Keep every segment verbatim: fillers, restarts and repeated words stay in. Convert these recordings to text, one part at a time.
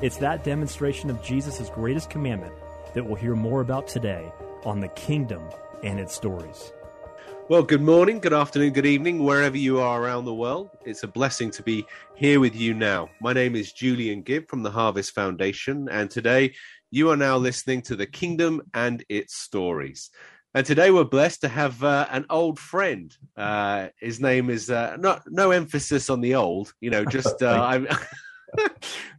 It's that demonstration of Jesus' greatest commandment that we'll hear more about today on The Kingdom and Its Stories. Well, good morning, good afternoon, good evening, wherever you are around the world. It's a blessing to be here with you now. My name is Julian Gibb from the Harvest Foundation, and today you are now listening to The Kingdom and Its Stories. And today we're blessed to have uh, an old friend. Uh, his name is, uh, not no emphasis on the old, you know, just... Uh, I'm.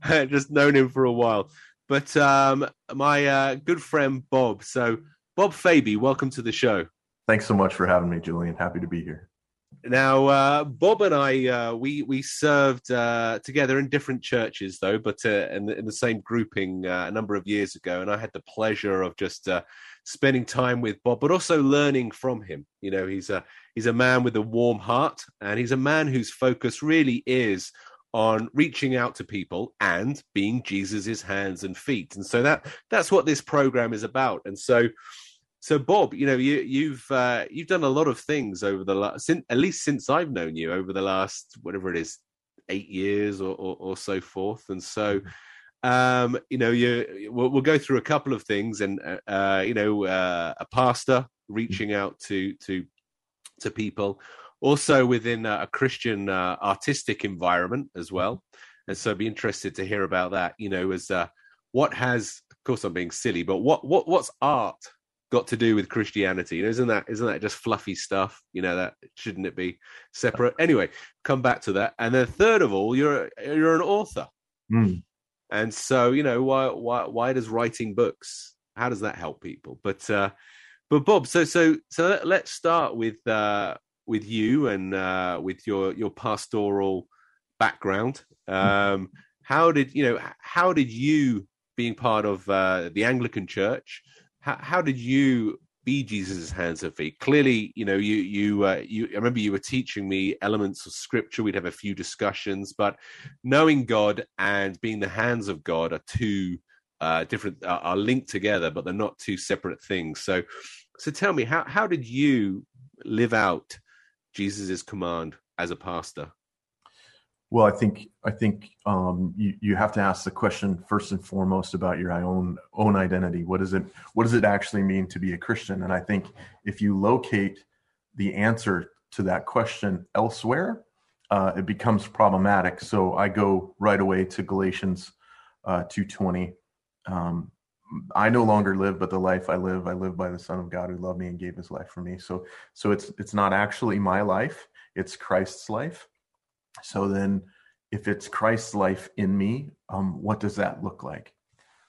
I've just known him for a while, but um my uh, good friend Bob. So Bob Fabey, welcome to the show. Thanks so much for having me, Julian. Happy to be here. Now, uh, Bob and I, uh, we we served uh, together in different churches, though, but uh, in, in the same grouping uh, a number of years ago. And I had the pleasure of just uh, spending time with Bob, but also learning from him. You know, he's a he's a man with a warm heart, and he's a man whose focus really is on reaching out to people and being Jesus's hands and feet. And so that that's what this program is about. And so so Bob, you know, you you've uh, you've done a lot of things over the last, since, at least since I've known you, over the last whatever it is, eight years or or, or so forth. And so um you know, you we'll, we'll go through a couple of things, and uh you know uh, a pastor reaching out to to to people, also within a Christian uh, artistic environment as well. And so I'd be interested to hear about that, you know, as uh, what has, of course I'm being silly, but what, what, what's art got to do with Christianity? You know, isn't that, isn't that just fluffy stuff? You know, that shouldn't it be separate? Anyway, come back to that. And then third of all, you're, you're an author. Mm. And so, you know, why, why, why does writing books, how does that help people? But, uh, but Bob, so, so, so let's start with, uh, with you and uh, with your, your pastoral background. Um, how did, you know, how did you, being part of uh, the Anglican Church, how, how did you be Jesus' hands and feet? Clearly, you know, you, you, uh, you, I remember you were teaching me elements of scripture. We'd have a few discussions, but knowing God and being the hands of God are two uh, different, are, are linked together, but they're not two separate things. So, so tell me, how, how did you live out Jesus's command as a pastor? Well, I think I think um, you you have to ask the question first and foremost about your own own identity. What is it? What does it actually mean to be a Christian? And I think if you locate the answer to that question elsewhere, uh, it becomes problematic. So I go right away to Galatians uh, two twenty. Um, I no longer live, but the life I live, I live by the Son of God who loved me and gave his life for me. So so it's it's not actually my life, it's Christ's life. So then if it's Christ's life in me, um, what does that look like?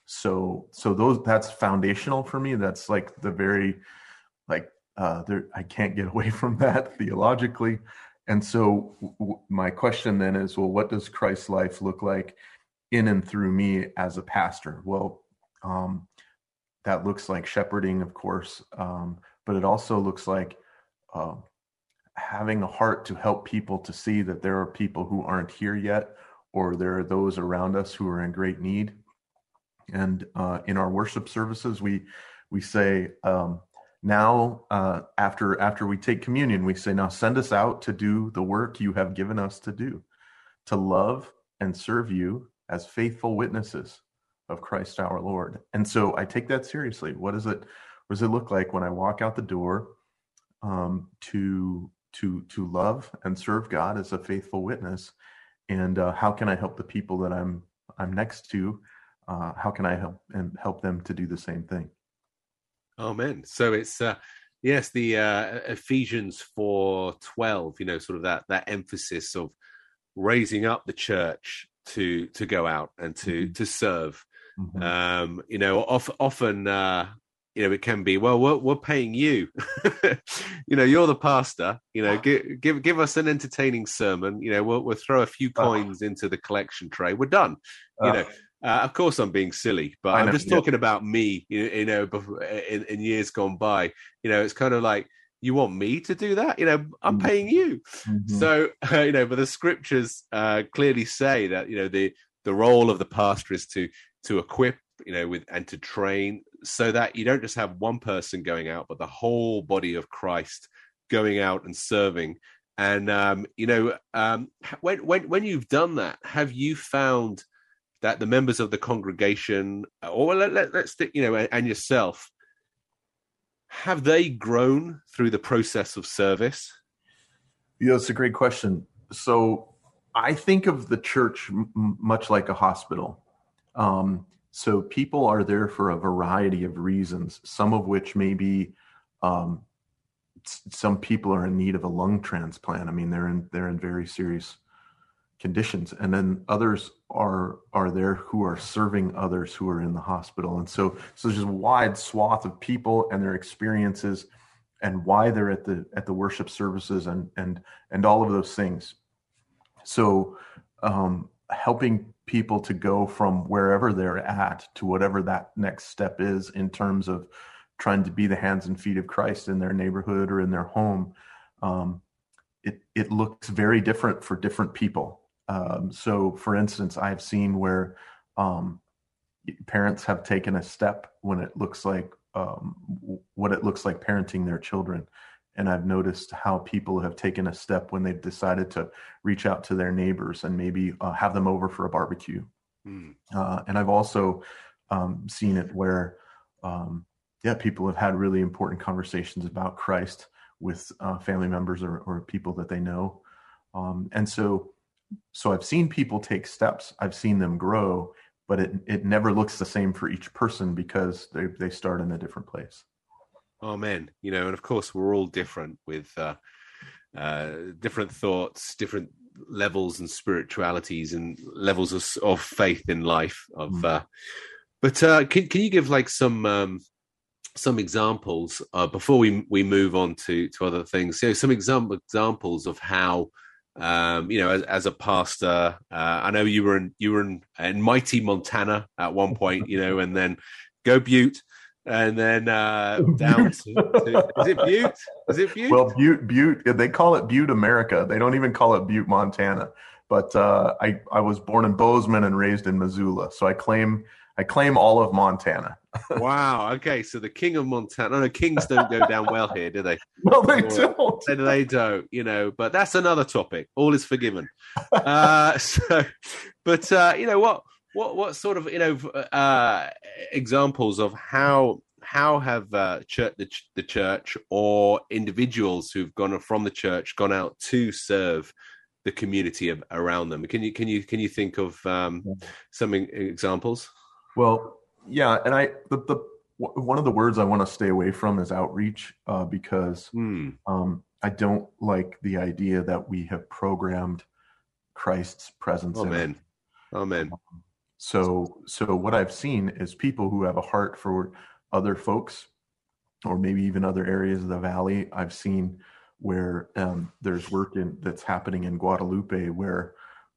So so those that's foundational for me. That's like the very, like uh, there, I can't get away from that theologically. And so w- my question then is, well, what does Christ's life look like in and through me as a pastor? Well, Um, that looks like shepherding, of course, um, but it also looks like uh, having a heart to help people to see that there are people who aren't here yet, or there are those around us who are in great need. And uh, in our worship services, we we say um, now uh, after after we take communion, we say, now send us out to do the work you have given us to do, to love and serve you as faithful witnesses of Christ our Lord. And so I take that seriously. What is it? What does it look like when I walk out the door um, to to to love and serve God as a faithful witness? And uh, how can I help the people that I'm I'm next to uh, how can I help and help them to do the same thing? Amen. So it's, uh, yes, the uh, Ephesians four twelve, you know, sort of that that emphasis of raising up the church to to go out and to mm-hmm. to serve. Mm-hmm. Um, you know, of, often, uh, you know, it can be, well, we're, we're paying you. You know, you're the pastor. You know, give, give give us an entertaining sermon. You know, we'll, we'll throw a few coins uh, into the collection tray. We're done. You uh, know, uh, of course, I'm being silly, but I'm just yeah. talking about me. You, you know, in, in years gone by, you know, it's kind of like, you want me to do that? You know, I'm mm-hmm. paying you. Mm-hmm. So, uh, you know, but the scriptures uh, clearly say that, you know, the the role of the pastor is to to equip, you know, with and to train, so that you don't just have one person going out, but the whole body of Christ going out and serving. And um, you know, um, when when when you've done that, have you found that the members of the congregation, or let, let, let's stick, you know, and, and yourself, have they grown through the process of service? Yeah, you know, it's a great question. So I think of the church m- much like a hospital. Um, so people are there for a variety of reasons, some of which may be um, s- some people are in need of a lung transplant. I mean, they're in they're in very serious conditions. And then others are are there who are serving others who are in the hospital. And so, so there's just a wide swath of people and their experiences and why they're at the at the worship services and and and all of those things. So um, helping people to go from wherever they're at to whatever that next step is in terms of trying to be the hands and feet of Christ in their neighborhood or in their home, um, it it looks very different for different people. Um, so, for instance, I've seen where um, parents have taken a step when it looks like um, what it looks like parenting their children. And I've noticed how people have taken a step when they've decided to reach out to their neighbors and maybe uh, have them over for a barbecue. Mm. Uh, and I've also um, seen it where, um, yeah, people have had really important conversations about Christ with uh, family members or, or people that they know. Um, and so, so I've seen people take steps. I've seen them grow, but it it never looks the same for each person because they they start in a different place. Amen. You know, and of course, we're all different with uh, uh, different thoughts, different levels and spiritualities and levels of, of faith in life. Of, mm-hmm. uh, but uh, can can you give like some um, some examples uh, before we we move on to to other things? So some example examples of how um, you know, as, as a pastor, uh, I know you were in you were in, in mighty Montana at one point, you know, and then go Butte. And then uh, down to, to is it Butte? Is it Butte? Well, Butte, Butte. They call it Butte, America. They don't even call it Butte, Montana. But uh, I, I was born in Bozeman and raised in Missoula, so I claim I claim all of Montana. Wow. Okay. So the king of Montana. No, kings don't go down well here, do they? No, they or, don't. They don't. You know. But that's another topic. All is forgiven. uh, so, but uh, you know what? What what sort of, you know, uh, examples of how how have uh, church, the, ch- the church or individuals who've gone from the church gone out to serve the community of, around them? Can you can you can you think of um, some examples? Well, yeah, and I the, the one of the words I want to stay away from is outreach uh, because mm. um, I don't like the idea that we have programmed Christ's presence. Oh, in man. Oh, man. Um, So, so what I've seen is people who have a heart for other folks, or maybe even other areas of the valley. I've seen where um, there's work in, that's happening in Guadalupe, where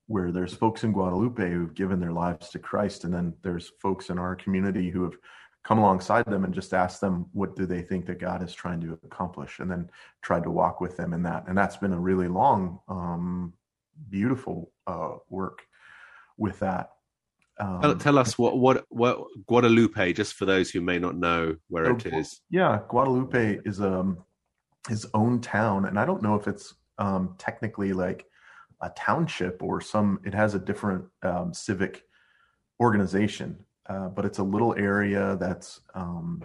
where there's folks in Guadalupe who've given their lives to Christ, and then there's folks in our community who have come alongside them and just asked them, what do they think that God is trying to accomplish, and then tried to walk with them in that. And that's been a really long, um, beautiful uh, work with that. Um, tell, tell us what, what what Guadalupe, just for those who may not know where so, it is. Yeah, Guadalupe is um his own town, and I don't know if it's um, technically like a township or some. It has a different um, civic organization, uh, but it's a little area that's. Um,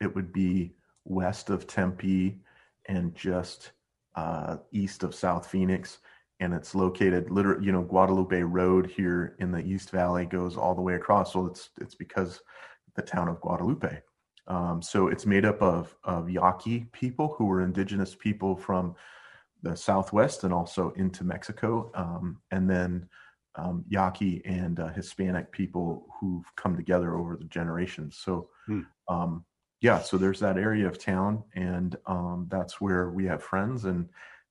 it would be west of Tempe, and just uh, east of South Phoenix, and it's located literally, you know, Guadalupe Road here in the East Valley goes all the way across. So it's it's because the town of Guadalupe. Um, so it's made up of, of Yaqui people who were indigenous people from the Southwest and also into Mexico. Um, and then um, Yaqui and uh, Hispanic people who've come together over the generations. So hmm. um, yeah, so there's that area of town, and um, that's where we have friends, and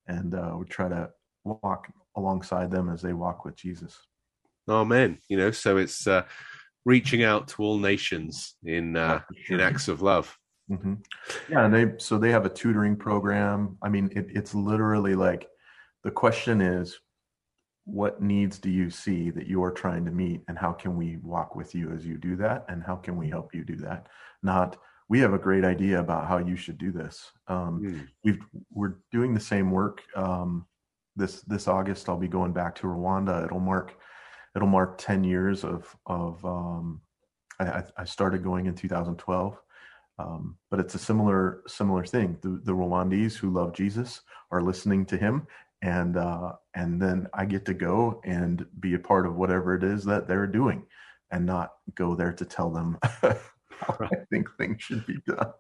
and uh, we try to walk alongside them as they walk with Jesus. Amen. You know, so it's uh, reaching out to all nations in uh, in acts of love. Mm-hmm. Yeah, and they so they have a tutoring program. I mean, it, it's literally like the question is, what needs do you see that you are trying to meet, and how can we walk with you as you do that, and how can we help you do that? Not we have a great idea about how you should do this. Um, mm. We've we're doing the same work. Um, this this August, I'll be going back to Rwanda. It'll mark it'll mark ten years of of. Um, I, I started going in two thousand twelve. Um, but it's a similar similar thing. The, the Rwandese who love Jesus are listening to him, and uh, and then I get to go and be a part of whatever it is that they're doing, and not go there to tell them how I think things should be done.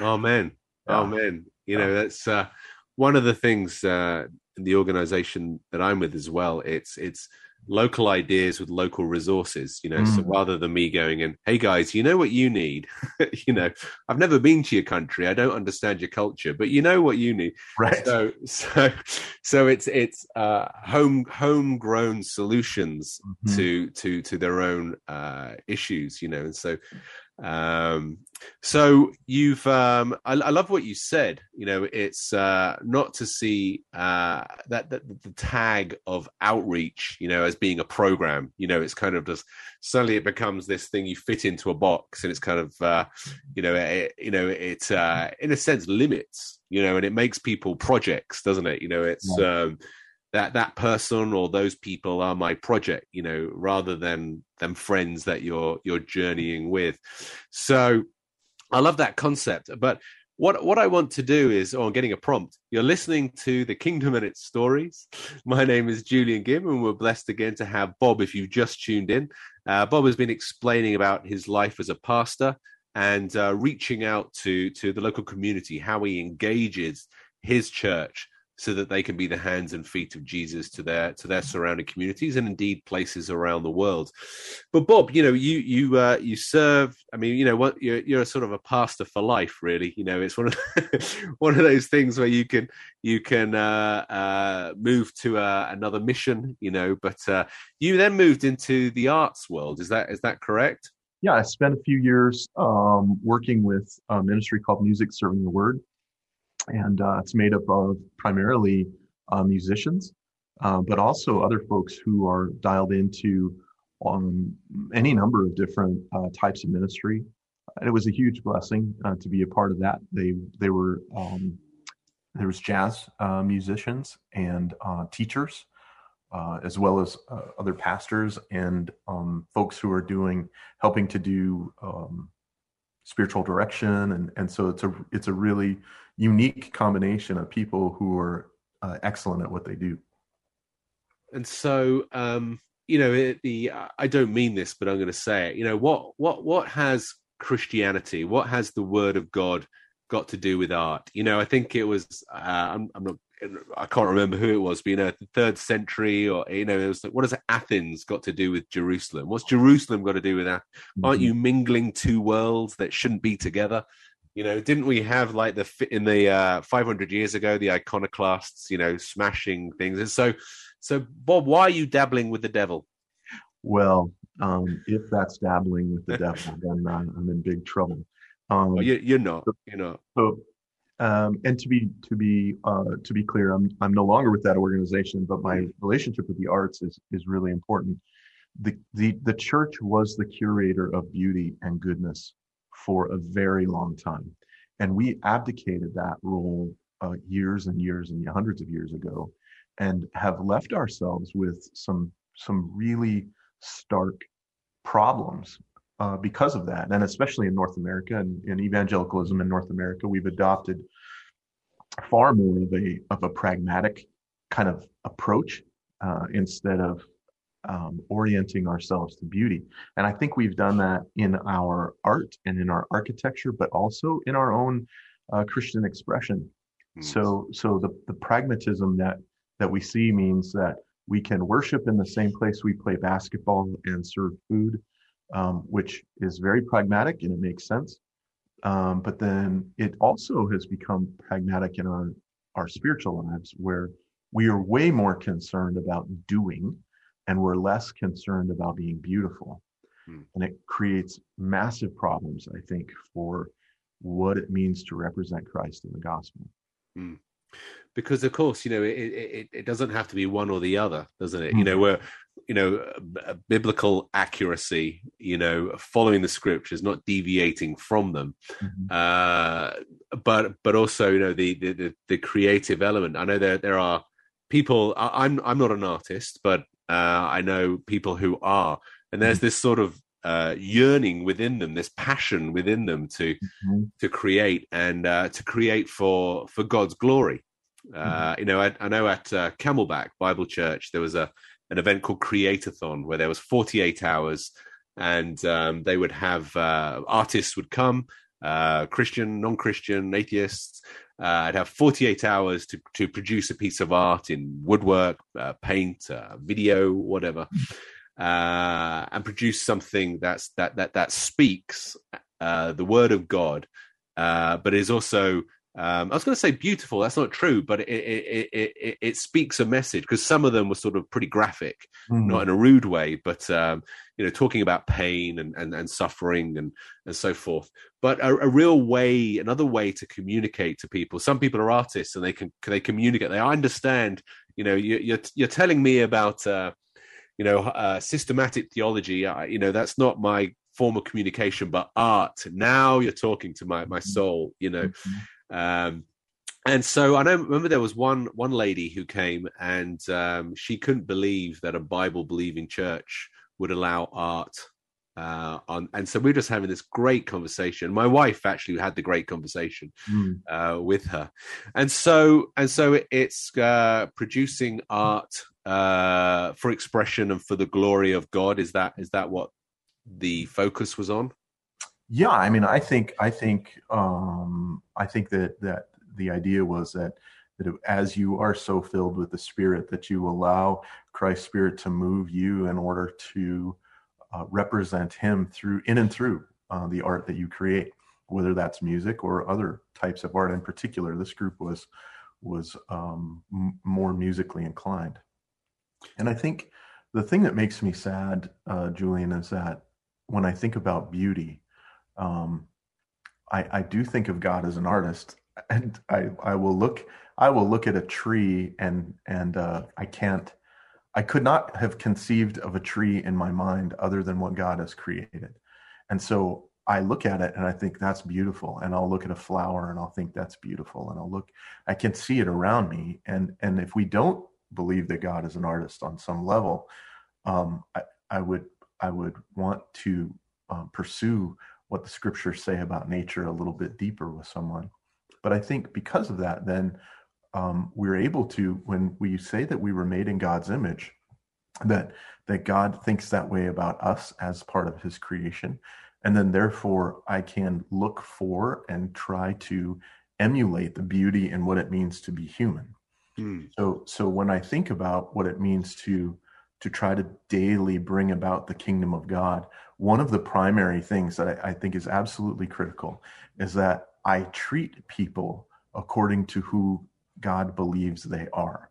Amen, yeah. Amen. You know, that's uh, one of the things uh, in the organization that I'm with as well. It's it's. Local ideas with local resources, you know, mm. so rather than me going and, hey guys, you know what you need, you know, I've never been to your country. I don't understand your culture, but you know what you need. Right. So, so, so it's, it's, uh, home, homegrown solutions mm-hmm. to, to, to their own, uh, issues, you know? And so, um, so you've, um, I, I love what you said, you know, it's, uh, not to see, uh, that, that the tag of outreach, you know, as being a program, you know, it's kind of just suddenly it becomes this thing you fit into a box, and it's kind of, uh, you know, it, you know, it, uh, in a sense limits, you know, and it makes people projects, doesn't it? You know, it's, yeah. um, that that person or those people are my project, you know, rather than them friends that you're you're journeying with. So I love that concept. But what what I want to do is, oh, I'm getting a prompt. You're listening to The Kingdom and Its Stories. My name is Julian Gibb, and we're blessed again to have Bob, if you've just tuned in. Uh, Bob has been explaining about his life as a pastor and uh, reaching out to, to the local community, how he engages his church so that they can be the hands and feet of Jesus to their to their surrounding communities and indeed places around the world. But Bob, you know, you you uh, you serve. I mean, you know, what you're, you're sort of a pastor for life, really. You know, it's one of one of those things where you can you can uh, uh, move to uh, another mission, you know. But uh, you then moved into the arts world. Is that is that correct? Yeah, I spent a few years um, working with a ministry called Music Serving the Word. And uh, it's made up of primarily uh, musicians, uh, but also other folks who are dialed into um, any number of different uh, types of ministry. And it was a huge blessing uh, to be a part of that. They they were um, there was jazz uh, musicians and uh, teachers, uh, as well as uh, other pastors and um, folks who are doing helping to do um, spiritual direction. And and so it's a it's a really unique combination of people who are uh, excellent at what they do. And so, um, you know, it, the I don't mean this, but I'm going to say it. You know, what what what has Christianity, what has the Word of God got to do with art? You know, I think it was uh, I'm, I'm not I can't remember who it was, but you know, the third century, or you know, it was like, what has Athens got to do with Jerusalem? What's Jerusalem got to do with that? Mm-hmm. Aren't you mingling two worlds that shouldn't be together? You know, didn't we have like the in the uh, five hundred years ago, the iconoclasts, you know, smashing things? And so, so Bob, why are you dabbling with the devil? Well, um, if that's dabbling with the devil, then I'm, I'm in big trouble. Um, well, you, you're not, so, you're not. So, um, and to be to be uh, to be clear, I'm I'm no longer with that organization, but my relationship with the arts is is really important. The the the church was the curator of beauty and goodness for a very long time. And we abdicated that role uh, years and years and hundreds of years ago, and have left ourselves with some some really stark problems uh, because of that. And especially in North America and in evangelicalism in North America, we've adopted far more of a, of a pragmatic kind of approach uh, instead of um, orienting ourselves to beauty. And I think we've done that in our art and in our architecture, but also in our own uh, Christian expression. Mm. So, so the, the pragmatism that, that we see means that we can worship in the same place we play basketball and serve food, um, which is very pragmatic and it makes sense. Um, but then it also has become pragmatic in our, our spiritual lives, where we are way more concerned about doing and we're less concerned about being beautiful. Hmm. And it creates massive problems, I think, for what it means to represent Christ in the gospel. Hmm. Because, of course, you know, it, it it doesn't have to be one or the other, doesn't it? You know, we're, you know, biblical accuracy, you know, following the scriptures, not deviating from them. Mm-hmm. Uh, but but also, you know, the, the, the, the creative element. I know there, there are people, I, I'm, I'm not an artist, but uh, I know people who are. And there's this sort of uh, yearning within them, this passion within them to mm-hmm. to create and uh, to create for for God's glory. Uh, you know, I, I know at uh, Camelback Bible Church there was a an event called Creatathon, where there was forty-eight hours, and um, they would have uh, artists would come, uh, Christian, non-Christian, atheists. Uh, I'd have forty-eight hours to to produce a piece of art in woodwork, uh, paint, uh, video, whatever, uh, and produce something that's that that that speaks uh, the word of God, uh, but is also Um, I was going to say beautiful. That's not true, but it it it, it, it speaks a message, because some of them were sort of pretty graphic, mm. not in a rude way, but um, you know, talking about pain and and, and suffering and, and so forth. But a, a real way, another way to communicate to people. Some people are artists and they can they communicate. They understand. You know, you, you're you're telling me about uh, you know uh, systematic theology. Uh, you know, that's not my form of communication, but art. Now you're talking to my my soul. You know. Mm-hmm. Um, and so I know, remember there was one, one lady who came and, um, she couldn't believe that a Bible believing church would allow art, uh, on. And so we were just having this great conversation. My wife actually had the great conversation, mm. uh, with her. And so, and so it, it's, uh, producing art, uh, for expression and for the glory of God. Is that, is that what the focus was on? Yeah, I mean, I think I think um, I think that, that the idea was that that as you are so filled with the Spirit, that you allow Christ's Spirit to move you in order to uh, represent Him through in and through uh, the art that you create, whether that's music or other types of art. In particular, this group was was um, m- more musically inclined, and I think the thing that makes me sad, uh, Julian, is that when I think about beauty. Um, I, I do think of God as an artist, and I, I will look, I will look at a tree and, and, uh, I can't, I could not have conceived of a tree in my mind other than what God has created. And so I look at it and I think that's beautiful. And I'll look at a flower and I'll think that's beautiful. And I'll look, I can see it around me. And, and if we don't believe that God is an artist on some level, um, I, I would, I would want to, um, pursue what the scriptures say about nature a little bit deeper with someone. But I think because of that, then um, we're able to, when we say that we were made in God's image, that that God thinks that way about us as part of his creation. And then therefore I can look for and try to emulate the beauty and what it means to be human. Mm. So, so when I think about what it means to to try to daily bring about the kingdom of God, one of the primary things that I, I think is absolutely critical is that I treat people according to who God believes they are,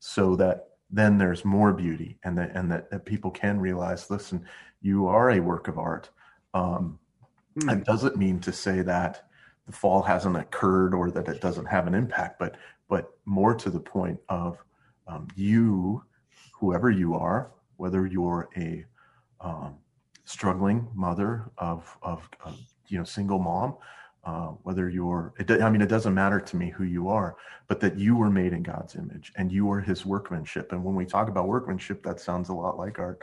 so that then there's more beauty, and that and that, that people can realize, listen, you are a work of art. Um, mm. And doesn't mean to say that the fall hasn't occurred or that it doesn't have an impact, but but more to the point of um, you, whoever you are, whether you're a um, struggling mother of, of, of, you know, single mom, uh, whether you're, it, I mean, it doesn't matter to me who you are, but that you were made in God's image and you are his workmanship. And when we talk about workmanship, that sounds a lot like art,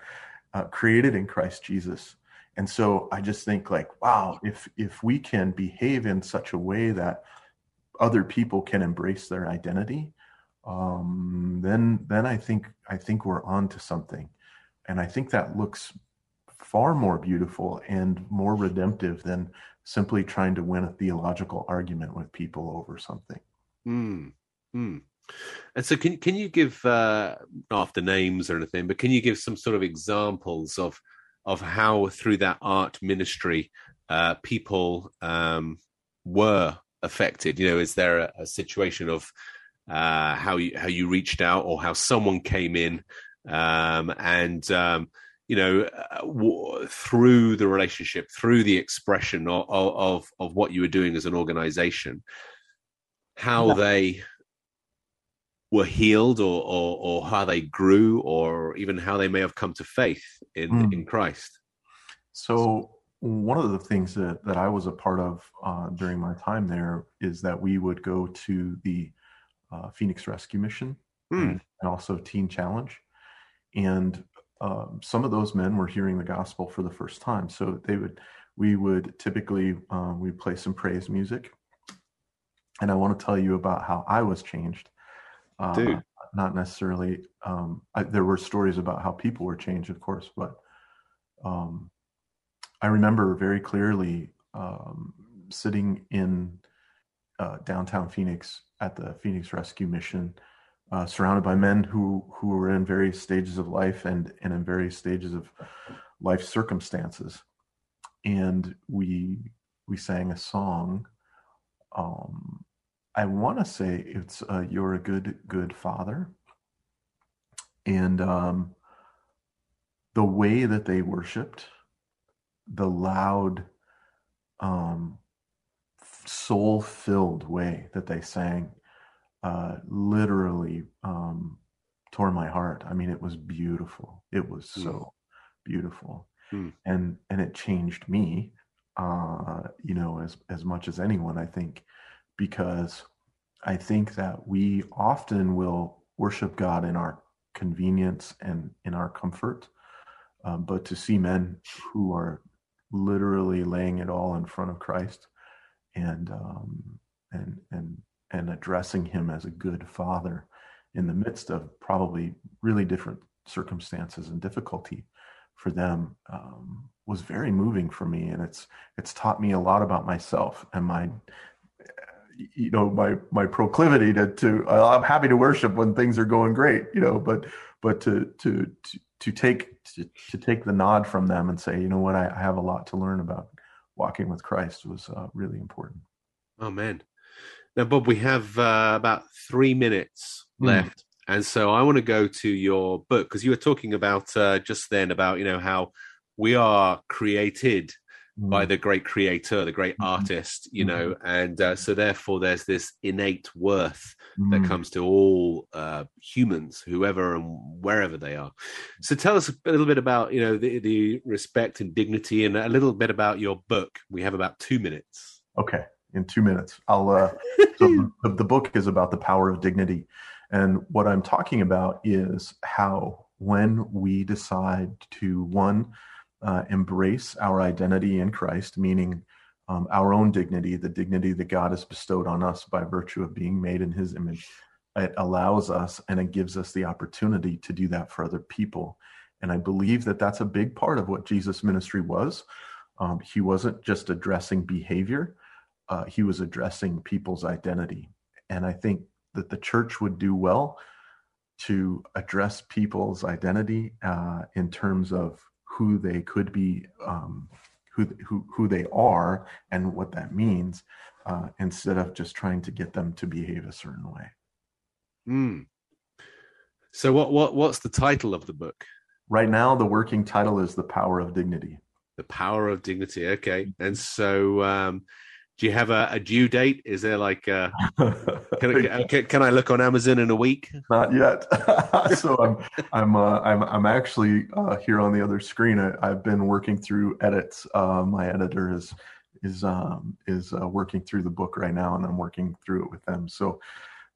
uh, created in Christ Jesus. And so I just think like, wow, if, if we can behave in such a way that other people can embrace their identity, um, then then I think I think we're on to something. And I think that looks far more beautiful and more redemptive than simply trying to win a theological argument with people over something. Mm, mm. And so can can you give, uh, not after names or anything, but can you give some sort of examples of of how through that art ministry uh, people um, were affected? You know, is there a, a situation of uh, how you how you reached out or how someone came in um, and, um, you know, uh, w- through the relationship, through the expression of, of, of what you were doing as an organization, how yeah. they... were healed or, or or how they grew or even how they may have come to faith in, mm. in Christ. So one of the things that, that I was a part of uh, during my time there is that we would go to the uh, Phoenix Rescue Mission mm. and, and also Teen Challenge. And uh, some of those men were hearing the gospel for the first time. So they would, we would typically, uh, we'd play some praise music. And I want to tell you about how I was changed. Dude. Uh, not necessarily. Um, I, there were stories about how people were changed, of course, but um, I remember very clearly um, sitting in uh, downtown Phoenix at the Phoenix Rescue Mission, uh, surrounded by men who who were in various stages of life and, and in various stages of life circumstances, and we we sang a song. Um, I want to say it's uh, "You're a Good, Good Father," and um, the way that they worshipped, the loud, um, soul-filled way that they sang, uh, literally um, tore my heart. I mean, it was beautiful. It was mm. so beautiful, mm. and and it changed me, uh, you know, as as much as anyone, I think. Because I think that we often will worship God in our convenience and in our comfort, um, but to see men who are literally laying it all in front of Christ and um, and and and addressing Him as a good Father in the midst of probably really different circumstances and difficulty for them um, was very moving for me, and it's it's taught me a lot about myself and my. You know, my my proclivity to to uh, I'm happy to worship when things are going great, you know, but but to to to, to take to, to take the nod from them and say, you know what, I, I have a lot to learn about walking with Christ was uh, really important. Oh man! Now, Bob, we have uh, about three minutes mm. left, and so I want to go to your book because you were talking about uh, just then about you know how we are created. By the great creator, the great artist, you know, and uh, so therefore there's this innate worth that comes to all uh, humans, whoever and wherever they are. So tell us a little bit about, you know, the, the respect and dignity and a little bit about your book. We have about two minutes. Okay. In two minutes. I'll, uh, so the, the book is about the power of dignity. And what I'm talking about is how when we decide to, one, Uh, embrace our identity in Christ, meaning um, our own dignity, the dignity that God has bestowed on us by virtue of being made in His image. It allows us and it gives us the opportunity to do that for other people. And I believe that that's a big part of what Jesus' ministry was. Um, he wasn't just addressing behavior. Uh, he was addressing people's identity. And I think that the church would do well to address people's identity uh, in terms of who they could be, um, who, who who they are, and what that means, uh, instead of just trying to get them to behave a certain way. Mm. So what what what's the title of the book? Right now, the working title is The Power of Dignity. The Power of Dignity, okay. And so um, do you have a, a due date? Is there like, a, can, I, can, can I look on Amazon in a week? Not yet. So I'm I'm uh, I'm I'm actually uh, here on the other screen. I, I've been working through edits. Uh, my editor is is um, is uh, working through the book right now, and I'm working through it with them. So,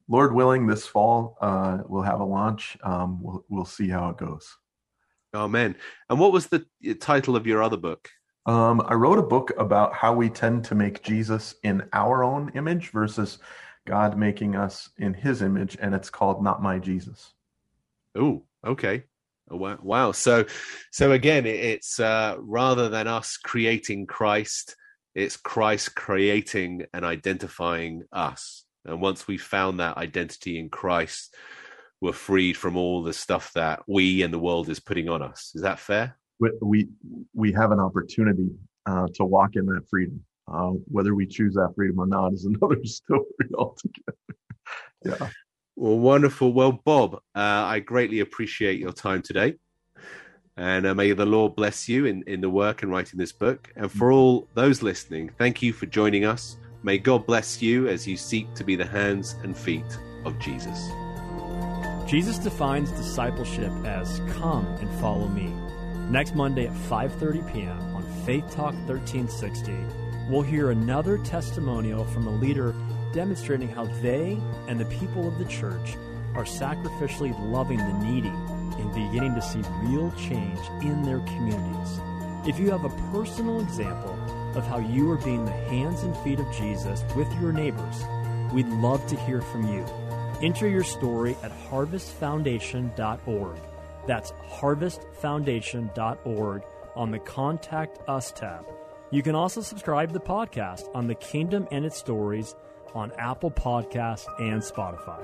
Lord willing, this fall uh, we'll have a launch. Um, we'll we'll see how it goes. Amen. And what was the title of your other book? Um, I wrote a book about how we tend to make Jesus in our own image versus God making us in his image, and it's called Not My Jesus. Oh, okay. Wow. So, so again, it's uh, rather than us creating Christ, it's Christ creating and identifying us. And once we found that identity in Christ, we're freed from all the stuff that we and the world is putting on us. Is that fair? We we, we have an opportunity uh, to walk in that freedom. Uh, whether we choose that freedom or not is another story altogether. Yeah. Well, wonderful. Well, Bob, uh, I greatly appreciate your time today. And uh, may the Lord bless you in, in the work and writing this book. And for all those listening, thank you for joining us. May God bless you as you seek to be the hands and feet of Jesus. Jesus defines discipleship as come and follow me. Next Monday at five thirty p.m. on Faith Talk thirteen sixty, we'll hear another testimonial from a leader demonstrating how they and the people of the church are sacrificially loving the needy and beginning to see real change in their communities. If you have a personal example of how you are being the hands and feet of Jesus with your neighbors, we'd love to hear from you. Enter your story at harvest foundation dot org. That's harvest foundation dot org on the Contact Us tab. You can also subscribe to the podcast on The Kingdom and Its Stories on Apple Podcasts and Spotify.